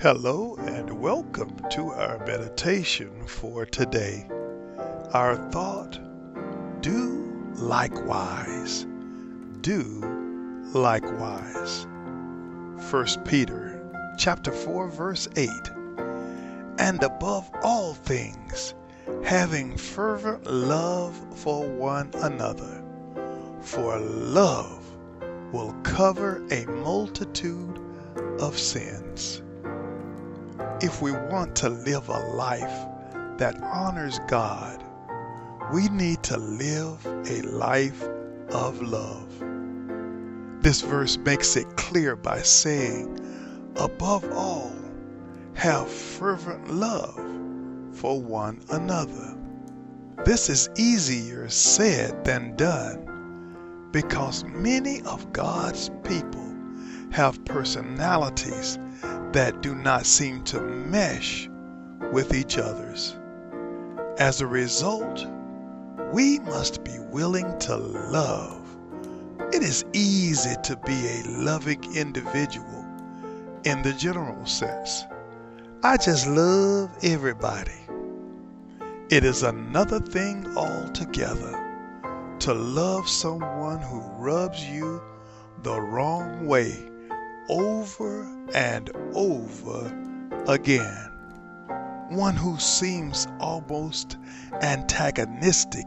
Hello and welcome to our meditation for today. Our thought, do likewise. Do likewise. 1 Peter chapter 4 verse 8. And above all things, having fervent love for one another, for love will cover a multitude of sins. If we want to live a life that honors God, we need to live a life of love. This verse makes it clear by saying, above all, have fervent love for one another. This is easier said than done because many of God's people have personalities that do not seem to mesh with each other's. As a result, we must be willing to love. It is easy to be a loving individual in the general sense. I just love everybody. It is another thing altogether to love someone who rubs you the wrong way over and over again. One who seems almost antagonistic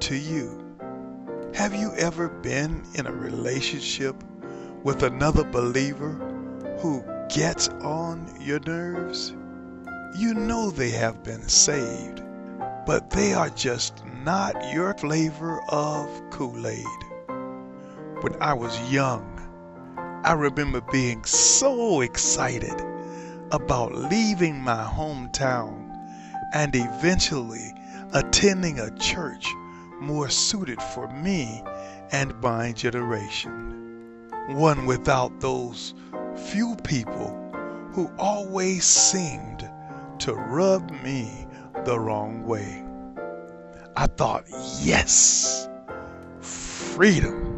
to you. Have you ever been in a relationship with another believer who gets on your nerves? You know they have been saved, but they are just not your flavor of Kool-Aid. When I was young, I remember being so excited about leaving my hometown and eventually attending a church more suited for me and my generation. One without those few people who always seemed to rub me the wrong way. I thought, yes, freedom.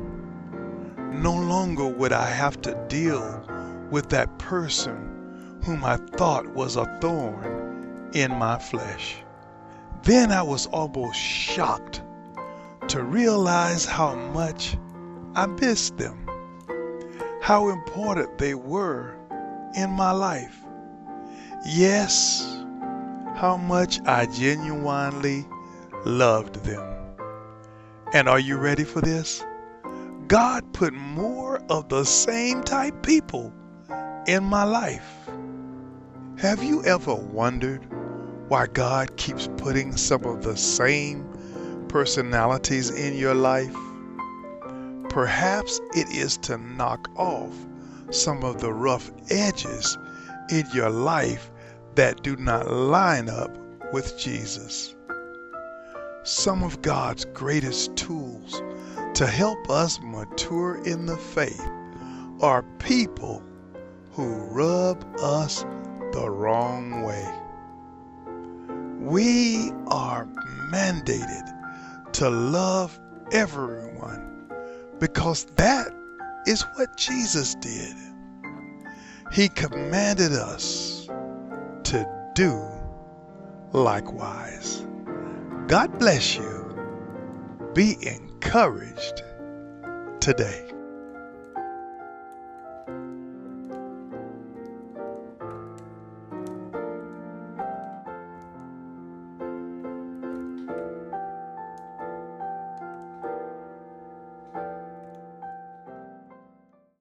No longer would I have to deal with that person whom I thought was a thorn in my flesh. Then I was almost shocked to realize how much I missed them, how important they were in my life. Yes, how much I genuinely loved them. And are you ready for this? God put more of the same type people in my life. Have you ever wondered why God keeps putting some of the same personalities in your life? Perhaps it is to knock off some of the rough edges in your life that do not line up with Jesus. Some of God's greatest tools to help us mature in the faith are people who rub us the wrong way. We are mandated to love everyone because that is what Jesus did. He commanded us to do likewise. God bless you. Be encouraged today.